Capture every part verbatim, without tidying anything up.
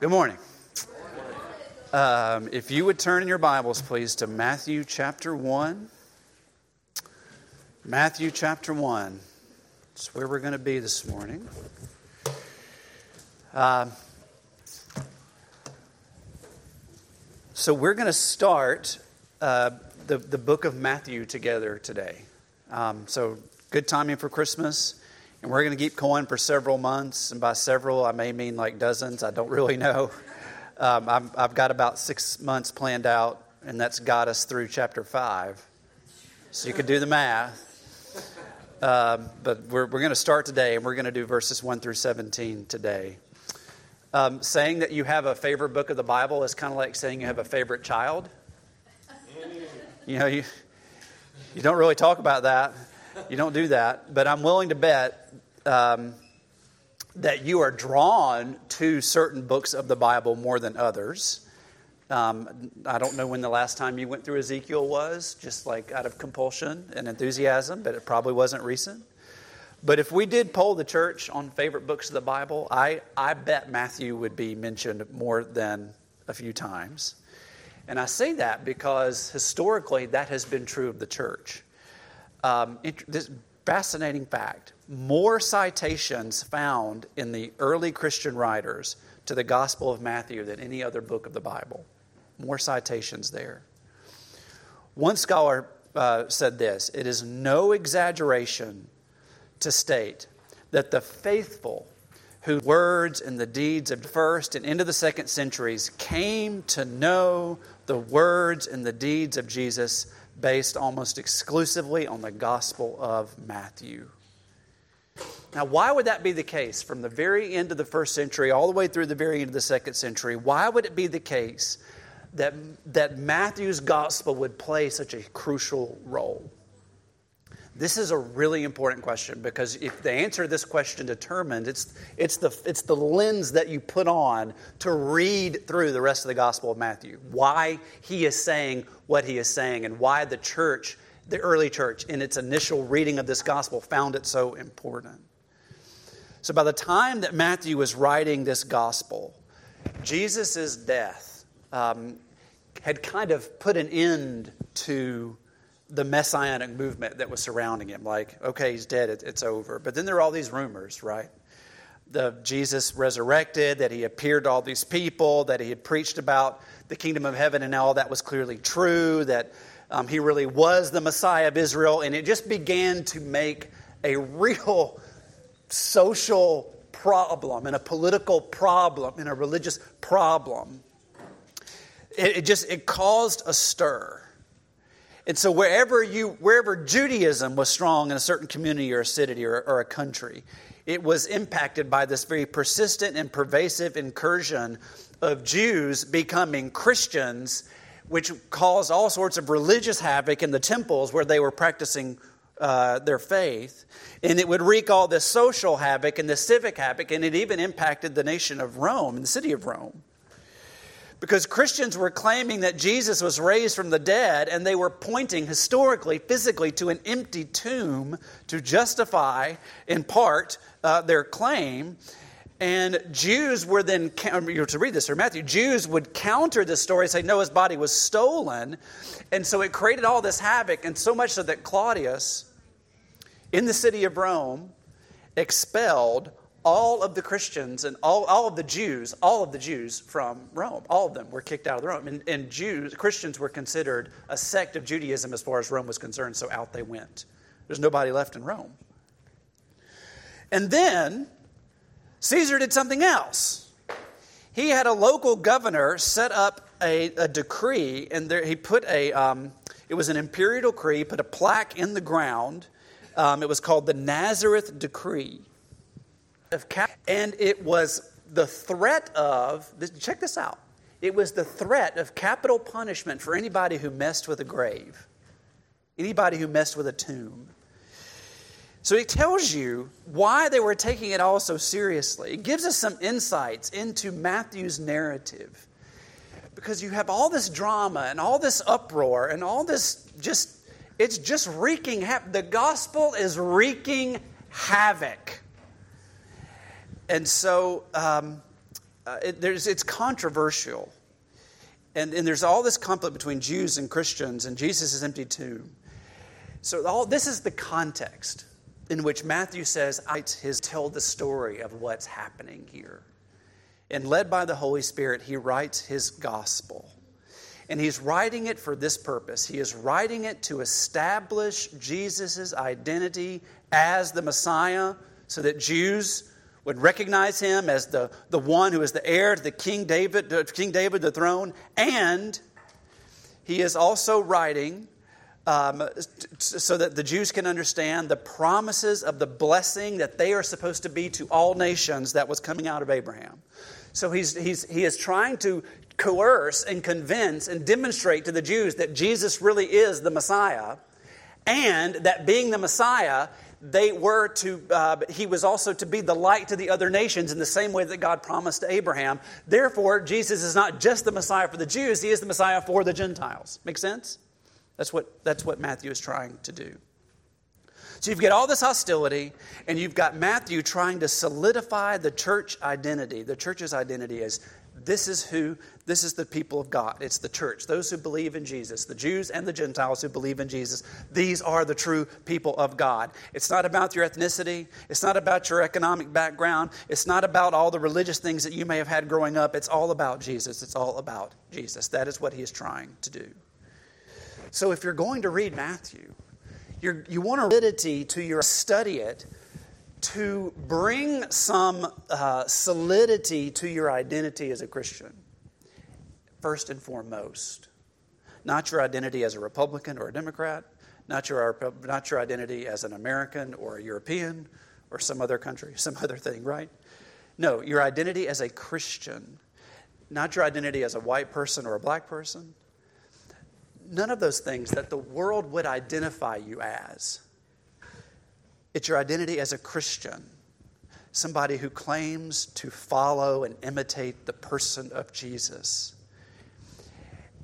Good morning. Um, if you would turn in your Bibles, please, to Matthew chapter one. Matthew chapter one. That's where we're going to be this morning. Um, so we're going to start uh, the, the book of Matthew together today. Um, so good timing for Christmas. And we're going to keep going for several months. And by several, I may mean like dozens. I don't really know. Um, I'm, I've got about six months planned out, and that's got us through chapter five. So you could do the math. Um, but we're, we're going to start today, and we're going to do verses one through seventeen today. Um, saying that you have a favorite book of the Bible is kind of like saying you have a favorite child. You know, you, you don't really talk about that. You don't do that, but I'm willing to bet um, that you are drawn to certain books of the Bible more than others. Um, I don't know when the last time you went through Ezekiel was, just like out of compulsion and enthusiasm, but it probably wasn't recent. But if we did poll the church on favorite books of the Bible, I, I bet Matthew would be mentioned more than a few times. And I say that because historically that has been true of the church. Um, this fascinating fact, more citations found in the early Christian writers to the Gospel of Matthew than any other book of the Bible. More citations there. One scholar uh, said this, "It is no exaggeration to state that the faithful whose words and the deeds of the first and into the second centuries came to know the words and the deeds of Jesus based almost exclusively on the Gospel of Matthew." Now, why would that be the case from the very end of the first century all the way through the very end of the second century? Why would it be the case that, that Matthew's Gospel would play such a crucial role? This is a really important question, because if the answer to this question determined, it's, it's, the, it's the lens that you put on to read through the rest of the Gospel of Matthew. Why he is saying what he is saying, and why the church, the early church, in its initial reading of this Gospel found it so important. So by the time that Matthew was writing this Gospel, Jesus' death um, had kind of put an end to the messianic movement that was surrounding him. Like, okay, he's dead, it, it's over. But then there are all these rumors, right? The Jesus resurrected, that he appeared to all these people, that he had preached about the kingdom of heaven, and now all that was clearly true, that um, he really was the Messiah of Israel. And it just began to make a real social problem and a political problem and a religious problem. It, it just, it caused a stir. And so wherever you, wherever Judaism was strong in a certain community or a city or, or a country, it was impacted by this very persistent and pervasive incursion of Jews becoming Christians, which caused all sorts of religious havoc in the temples where they were practicing uh, their faith. And it would wreak all this social havoc and this civic havoc, and it even impacted the nation of Rome and the city of Rome. Because Christians were claiming that Jesus was raised from the dead, and they were pointing historically, physically, to an empty tomb to justify, in part, uh, their claim. And Jews were then, you're to read this from Matthew, Jews would counter this story and say, no, his body was stolen. And so it created all this havoc, and so much so that Claudius, in the city of Rome, expelled all of the Christians and all, all of the Jews, all of the Jews from Rome, all of them were kicked out of Rome. And, and Jews, Christians were considered a sect of Judaism as far as Rome was concerned, so out they went. There's nobody left in Rome. And then Caesar did something else. He had a local governor set up a, a decree, and there, he put a, um, it was an imperial decree, put a plaque in the ground. Um, it was called the Nazareth Decree. And it was the threat of, check this out, it was the threat of capital punishment for anybody who messed with a grave, anybody who messed with a tomb. So it tells you why they were taking it all so seriously. It gives us some insights into Matthew's narrative, because you have all this drama and all this uproar and all this just, it's just wreaking havoc. The gospel is wreaking havoc. And so um, uh, it, there's, it's controversial. And, and there's all this conflict between Jews and Christians and Jesus' empty tomb. So all this is the context in which Matthew says, I his, tell the story of what's happening here. And led by the Holy Spirit, he writes his gospel. And he's writing it for this purpose. He is writing it to establish Jesus' identity as the Messiah so that Jews would recognize him as the, the one who is the heir to the King David, to King David the throne. And he is also writing um, so that the Jews can understand the promises of the blessing that they are supposed to be to all nations that was coming out of Abraham. So he's, he's, he is trying to coerce and convince and demonstrate to the Jews that Jesus really is the Messiah, and that being the Messiah, they were to, uh, he was also to be the light to the other nations in the same way that God promised to Abraham. Therefore, Jesus is not just the Messiah for the Jews, he is the Messiah for the Gentiles. Make sense? That's what, that's what Matthew is trying to do. So you've got all this hostility, and you've got Matthew trying to solidify the church identity, the church's identity as this is who, this is the people of God. It's the church, those who believe in Jesus, the Jews and the Gentiles who believe in Jesus. These are the true people of God. It's not about your ethnicity. It's not about your economic background. It's not about all the religious things that you may have had growing up. It's all about Jesus. It's all about Jesus. That is what he is trying to do. So if you're going to read Matthew, you're, you want a rigidity to your study it, to bring some uh, solidity to your identity as a Christian, first and foremost. Not your identity as a Republican or a Democrat, not your, not your identity as an American or a European or some other country, some other thing, right? No, your identity as a Christian, not your identity as a white person or a black person. None of those things that the world would identify you as. It's your identity as a Christian, somebody who claims to follow and imitate the person of Jesus.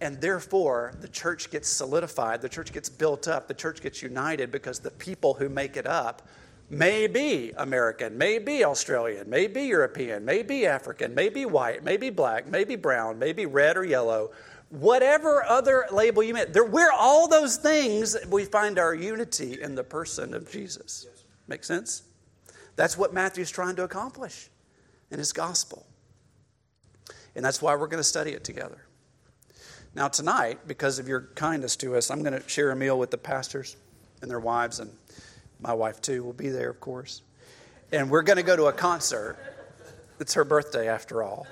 And therefore, the church gets solidified, the church gets built up, the church gets united because the people who make it up may be American, may be Australian, may be European, may be African, may be white, may be black, may be brown, may be red or yellow, whatever other label you may, there, we're all those things. We find our unity in the person of Jesus. Yes. Make sense? That's what Matthew's trying to accomplish in his gospel. And that's why we're going to study it together. Now tonight, because of your kindness to us, I'm going to share a meal with the pastors and their wives, and my wife too will be there, of course. And we're going to go to a concert. It's her birthday after all.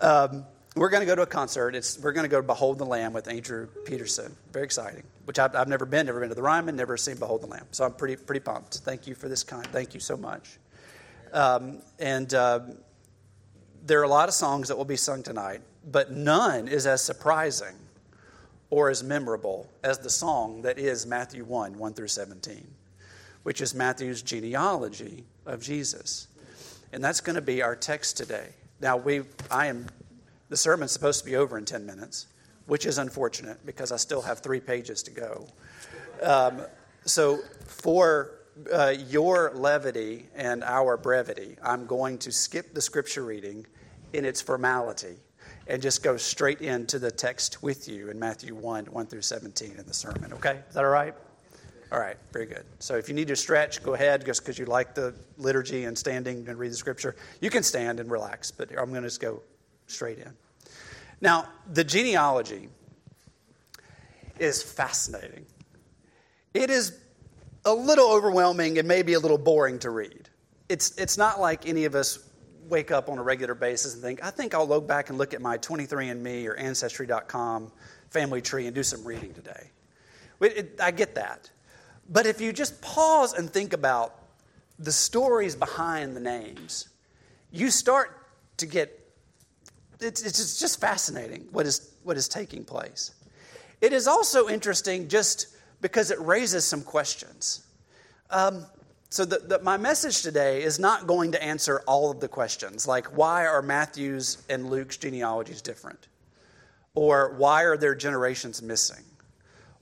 Um, we're going to go to a concert. It's, we're going to go to Behold the Lamb with Andrew Peterson. Very exciting, which I've, I've never been, never been to the Ryman, never seen Behold the Lamb. So I'm pretty pretty pumped. Thank you for this kind. Thank you so much. Um, and uh, there are a lot of songs that will be sung tonight, but none is as surprising or as memorable as the song that is Matthew one, one through seventeen, which is Matthew's genealogy of Jesus. And that's going to be our text today. Now, we, I am, the sermon's supposed to be over in ten minutes, which is unfortunate because I still have three pages to go. Um, so for uh, your levity and our brevity, I'm going to skip the scripture reading in its formality and just go straight into the text with you in Matthew one, one through seventeen in the sermon, okay? Is that all right? All right, very good. So if you need to stretch, go ahead, just because you like the liturgy and standing and read the scripture. You can stand and relax, but I'm going to just go straight in. Now, the genealogy is fascinating. It is a little overwhelming and maybe a little boring to read. It's, it's not like any of us wake up on a regular basis and think, I think I'll look back and look at my twenty-three and me or Ancestry dot com family tree and do some reading today. It, it, I get that. But if you just pause and think about the stories behind the names, you start to get, it's, it's just fascinating what is what is taking place. It is also interesting just because it raises some questions. Um, so the, the, my message today is not going to answer all of the questions, like why are Matthew's and Luke's genealogies different? Or why are their generations missing?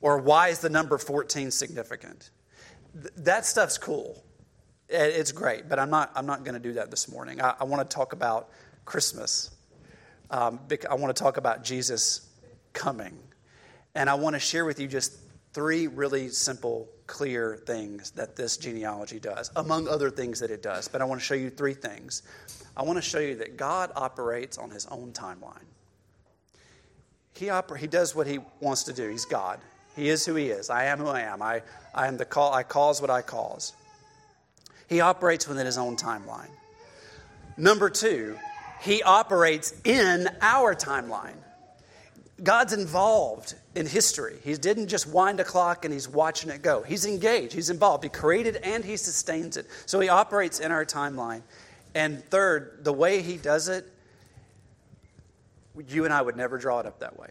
Or why is the number fourteen significant? Th- that stuff's cool. It's great, but I'm not I'm not going to do that this morning. I, I want to talk about Christmas. Um, I want to talk about Jesus coming. And I want to share with you just three really simple, clear things that this genealogy does, among other things that it does. But I want to show you three things. I want to show you that God operates on his own timeline. He oper- He does what he wants to do. He's God. He is who he is. I am who I am. I, I am the call. I cause what I cause. He operates within his own timeline. Number two, he operates in our timeline. God's involved in history. He didn't just wind a clock and he's watching it go. He's engaged. He's involved. He created and he sustains it. So he operates in our timeline. And third, the way he does it, you and I would never draw it up that way.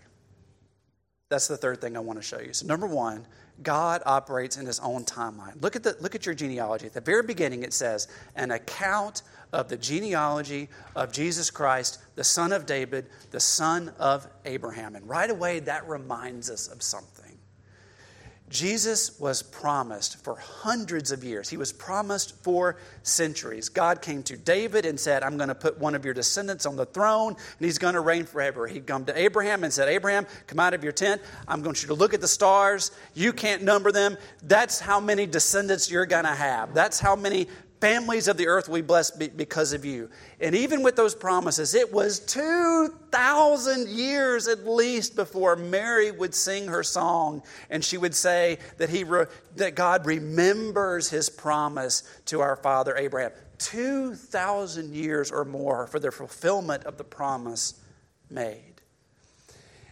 That's the third thing I want to show you. So number one, God operates in his own timeline. Look at the look at your genealogy. At the very beginning it says, an account of the genealogy of Jesus Christ, the son of David, the son of Abraham. And right away that reminds us of something. Jesus was promised for hundreds of years. He was promised for centuries. God came to David and said, I'm going to put one of your descendants on the throne, and he's going to reign forever. He'd come to Abraham and said, Abraham, come out of your tent. I'm going to you to look at the stars. You can't number them. That's how many descendants you're going to have. That's how many families of the earth we bless because of you. And even with those promises, it was two thousand years at least before Mary would sing her song. And she would say that he re- that God remembers his promise to our father Abraham. two thousand years or more for the fulfillment of the promise made.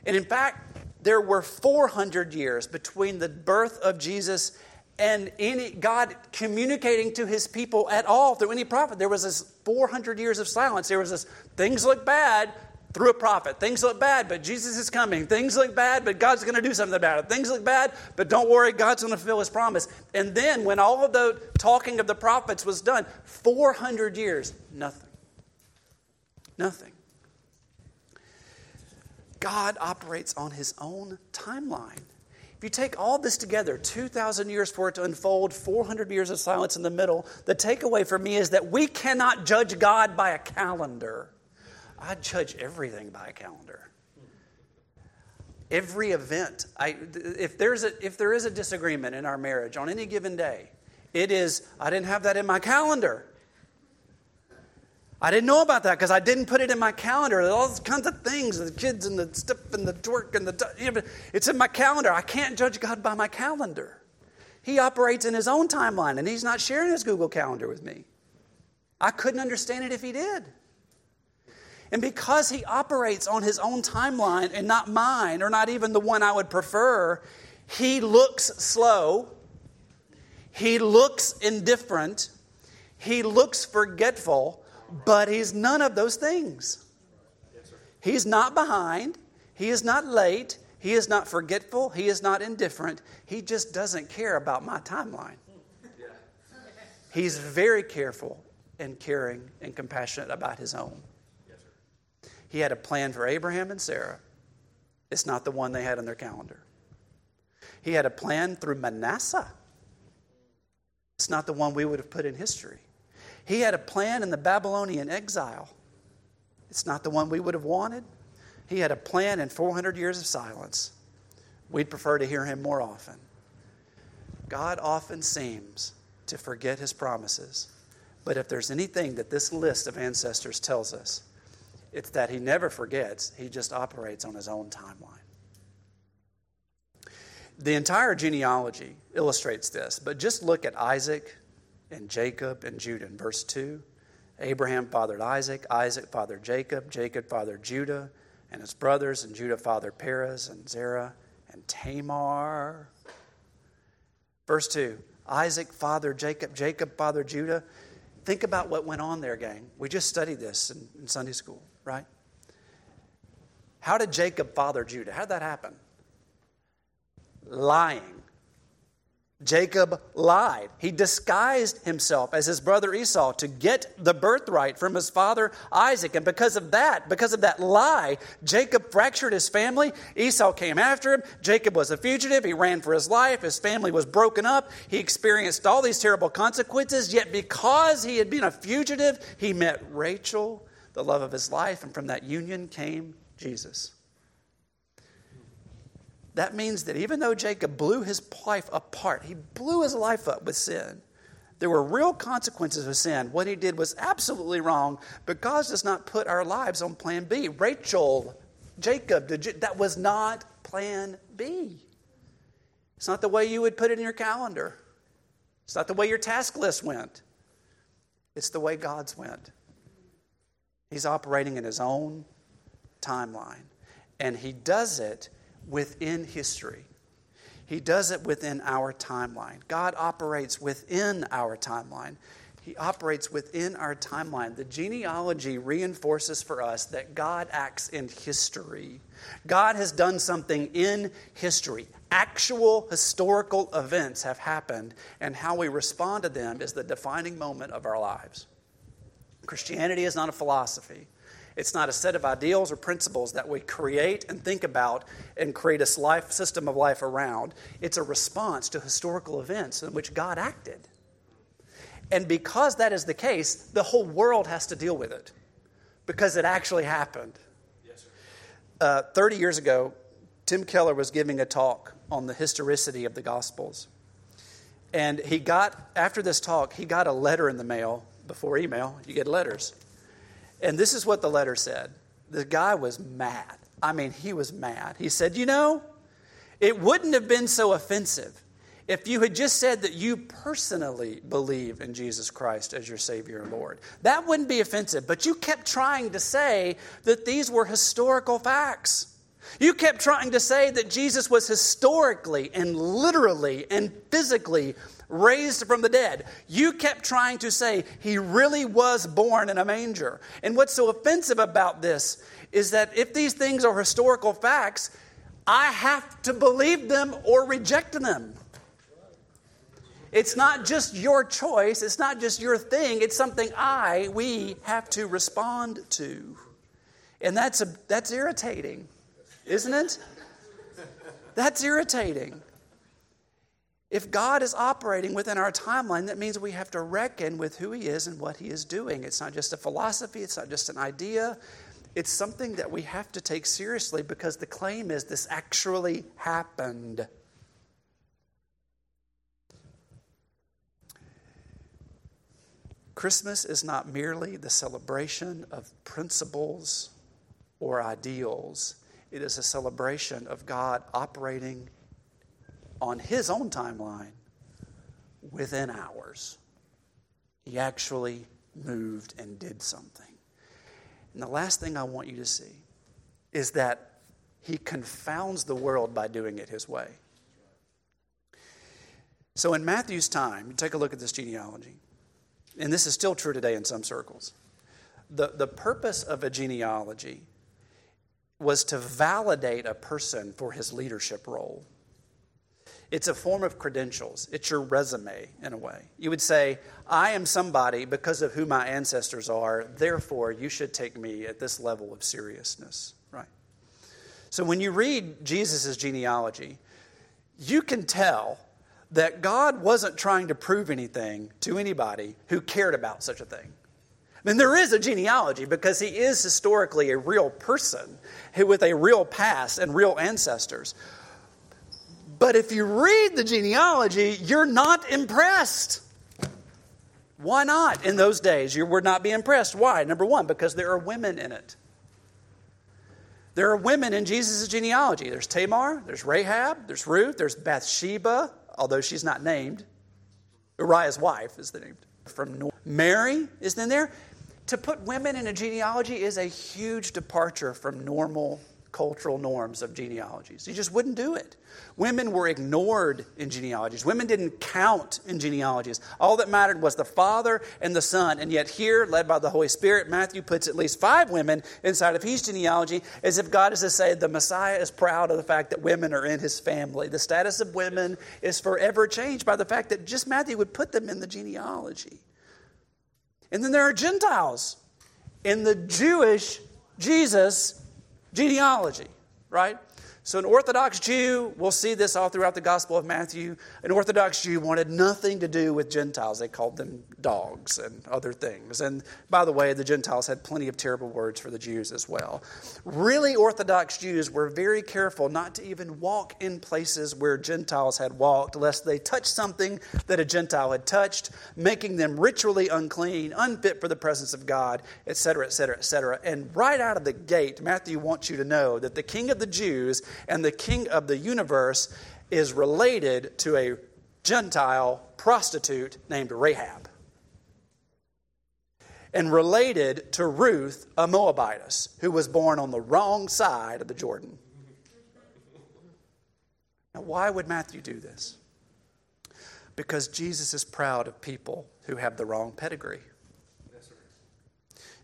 And in fact, there were four hundred years between the birth of Jesus and any, God communicating to his people at all through any prophet. There was this four hundred years of silence. There was this, things look bad through a prophet. Things look bad, but Jesus is coming. Things look bad, but God's going to do something about it. Things look bad, but don't worry, God's going to fulfill his promise. And then when all of the talking of the prophets was done, four hundred years, nothing. Nothing. God operates on his own timeline. If you take all this together, two thousand years for it to unfold, four hundred years of silence in the middle, the takeaway for me is that we cannot judge God by a calendar. I judge everything by a calendar. Every event, I, if there's a, if there is a disagreement in our marriage on any given day, it is, I didn't have that in my calendar. I didn't know about that because I didn't put it in my calendar. All those kinds of things, the kids and the stuff and the twerk and the... You know, it's in my calendar. I can't judge God by my calendar. He operates in his own timeline, and he's not sharing his Google Calendar with me. I couldn't understand it if he did. And because he operates on his own timeline and not mine, or not even the one I would prefer, he looks slow, he looks indifferent, he looks forgetful, but he's none of those things. He's not behind. He is not late. He is not forgetful. He is not indifferent. He just doesn't care about my timeline. He's very careful and caring and compassionate about his own. He had a plan for Abraham and Sarah. It's not the one they had on their calendar. He had a plan through Manasseh. It's not the one we would have put in history. He had a plan in the Babylonian exile. It's not the one we would have wanted. He had a plan in four hundred years of silence. We'd prefer to hear him more often. God often seems to forget his promises. But if there's anything that this list of ancestors tells us, it's that he never forgets. He just operates on his own timeline. The entire genealogy illustrates this, but just look at Isaac and Jacob and Judah. In verse two, Abraham fathered Isaac, Isaac fathered Jacob, Jacob fathered Judah and his brothers, and Judah fathered Perez and Zerah and Tamar. Verse two, Isaac fathered Jacob, Jacob fathered Judah. Think about what went on there, gang. We just studied this in, in Sunday school, right? How did Jacob father Judah? How did that happen? Lying. Jacob lied. He disguised himself as his brother Esau to get the birthright from his father Isaac. And because of that, because of that lie, Jacob fractured his family. Esau came after him. Jacob was a fugitive. He ran for his life. His family was broken up. He experienced all these terrible consequences. Yet because he had been a fugitive, he met Rachel, the love of his life. And from that union came Jesus. That means that even though Jacob blew his life apart, he blew his life up with sin. There were real consequences of sin. What he did was absolutely wrong, but God does not put our lives on plan B. Rachel, Jacob, did you, that was not plan B. It's not the way you would put it in your calendar. It's not the way your task list went. It's the way God's went. He's operating in his own timeline, and he does it within history. He does it within our timeline. God operates within our timeline. He operates within our timeline. The genealogy reinforces for us that God acts in history. God has done something in history. Actual historical events have happened, and how we respond to them is the defining moment of our lives. Christianity is not a philosophy. It's not a set of ideals or principles that we create and think about and create a life, system of life around. It's a response to historical events in which God acted. And because that is the case, the whole world has to deal with it because it actually happened. Yes, sir. Uh, thirty years ago, Tim Keller was giving a talk on the historicity of the Gospels. And he got, after this talk, he got a letter in the mail. Before email, you get letters. And this is what the letter said. The guy was mad. I mean, he was mad. He said, you know, it wouldn't have been so offensive if you had just said that you personally believe in Jesus Christ as your Savior and Lord. That wouldn't be offensive, but you kept trying to say that these were historical facts. You kept trying to say that Jesus was historically and literally and physically raised from the dead. You kept trying to say he really was born in a manger. And what's so offensive about this is that if these things are historical facts, I have to believe them or reject them. It's not just your choice. It's not just your thing. It's something I, we have to respond to. And that's a, that's irritating, isn't it? That's irritating. If God is operating within our timeline, that means we have to reckon with who he is and what he is doing. It's not just a philosophy. It's not just an idea. It's something that we have to take seriously because the claim is this actually happened. Christmas is not merely the celebration of principles or ideals. It is a celebration of God operating on his own timeline, within ours. He actually moved and did something. And the last thing I want you to see is that he confounds the world by doing it his way. So in Matthew's time, you take a look at this genealogy, and this is still true today in some circles. The, the purpose of a genealogy was to validate a person for his leadership role. It's a form of credentials. It's your resume, in a way. You would say, I am somebody because of who my ancestors are, therefore you should take me at this level of seriousness, right? So when you read Jesus' genealogy, you can tell that God wasn't trying to prove anything to anybody who cared about such a thing. I mean, there is a genealogy because he is historically a real person who, with a real past and real ancestors. But if you read the genealogy, you're not impressed. Why not? In those days, you would not be impressed. Why? Number one, because there are women in it. There are women in Jesus' genealogy. There's Tamar, there's Rahab, there's Ruth, there's Bathsheba, although she's not named. Uriah's wife is the name from North. Mary is in there. To put women in a genealogy is a huge departure from normal cultural norms of genealogies. You just wouldn't do it. Women were ignored in genealogies. Women didn't count in genealogies. All that mattered was the father and the son. And yet here, led by the Holy Spirit, Matthew puts at least five women inside of his genealogy, as if God is to say the Messiah is proud of the fact that women are in his family. The status of women is forever changed by the fact that just Matthew would put them in the genealogy. And then there are Gentiles in the Jewish Jesus genealogy, right? So an Orthodox Jew, we'll see this all throughout the Gospel of Matthew, an Orthodox Jew wanted nothing to do with Gentiles. They called them dogs and other things. And by the way, the Gentiles had plenty of terrible words for the Jews as well. Really Orthodox Jews were very careful not to even walk in places where Gentiles had walked, lest they touch something that a Gentile had touched, making them ritually unclean, unfit for the presence of God, et cetera, et cetera, et cetera. And right out of the gate, Matthew wants you to know that the King of the Jews and the King of the universe is related to a Gentile prostitute named Rahab, and related to Ruth, a Moabitess, who was born on the wrong side of the Jordan. Now, why would Matthew do this? Because Jesus is proud of people who have the wrong pedigree.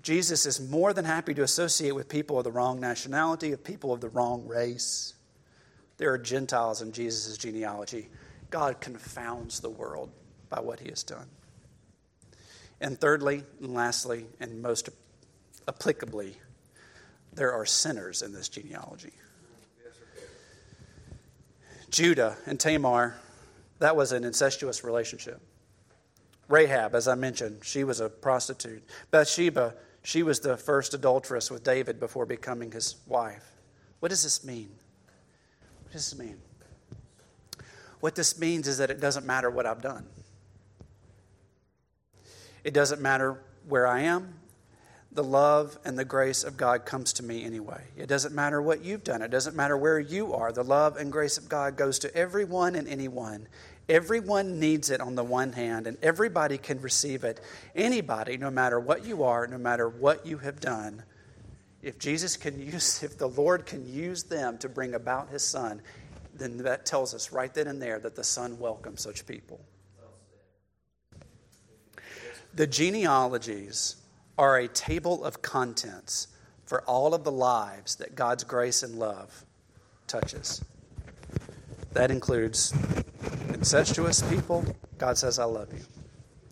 Jesus is more than happy to associate with people of the wrong nationality, of people of the wrong race. There are Gentiles in Jesus' genealogy. God confounds the world by what he has done. And thirdly, and lastly, and most applicably, there are sinners in this genealogy. Yes, Judah and Tamar, that was an incestuous relationship. Rahab, as I mentioned, she was a prostitute. Bathsheba, she was the first adulteress with David before becoming his wife. What does this mean? What does this mean? What this means is that it doesn't matter what I've done. It doesn't matter where I am. The love and the grace of God comes to me anyway. It doesn't matter what you've done. It doesn't matter where you are. The love and grace of God goes to everyone and anyone. Everyone needs it on the one hand, and everybody can receive it. Anybody, no matter what you are, no matter what you have done, if Jesus can use, if the Lord can use them to bring about his Son, then that tells us right then and there that the Son welcomes such people. The genealogies are a table of contents for all of the lives that God's grace and love touches. That includes incestuous people, God says, I love you.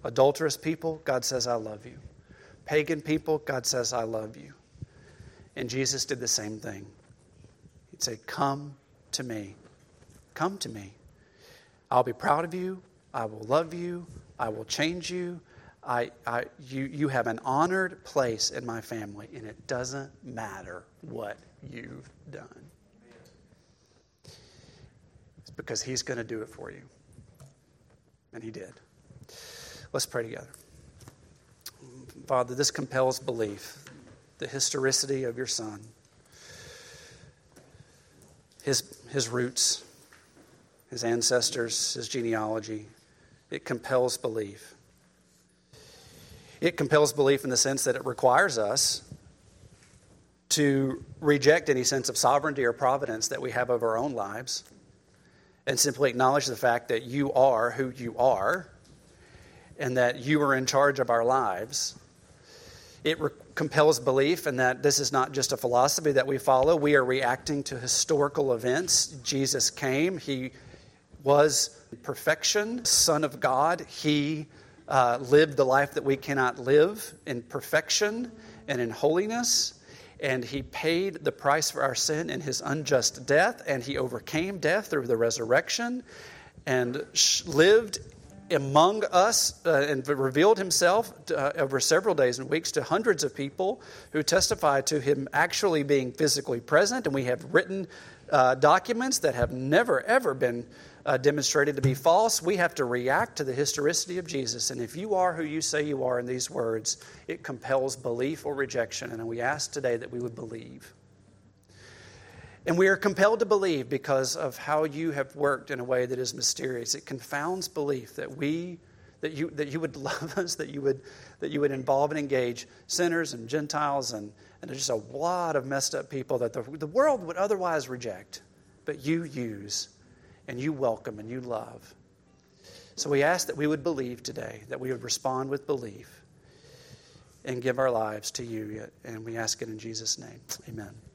Adulterous people, God says, I love you. Pagan people, God says, I love you. And Jesus did the same thing. He'd say, come to me. Come to me. I'll be proud of you. I will love you. I will change you. I, I, you, you have an honored place in my family, and it doesn't matter what you've done. Because he's going to do it for you. And he did. Let's pray together. Father, this compels belief, the historicity of your Son, his, his roots, his ancestors, his genealogy. It compels belief. It compels belief in the sense that it requires us to reject any sense of sovereignty or providence that we have over our own lives, and simply acknowledge the fact that you are who you are and that you are in charge of our lives. It re- compels belief in that this is not just a philosophy that we follow. We are reacting to historical events. Jesus came. He was perfection, Son of God. He uh, lived the life that we cannot live in perfection and in holiness. And he paid the price for our sin in his unjust death. And he overcame death through the resurrection and lived among us uh, and revealed himself to, uh, over several days and weeks to hundreds of people who testified to him actually being physically present. And we have written uh, documents that have never, ever been uh, demonstrated to be false. We have to react to the historicity of Jesus. And if you are who you say you are in these words, it compels belief or rejection. And we ask today that we would believe. And we are compelled to believe because of how you have worked in a way that is mysterious. It confounds belief that we, that you that you would love us, that you would that you would involve and engage sinners and Gentiles and, and just a lot of messed up people that the, the world would otherwise reject, but you use and you welcome and you love. So we ask that we would believe today, that we would respond with belief and give our lives to you. And we ask it in Jesus' name. Amen.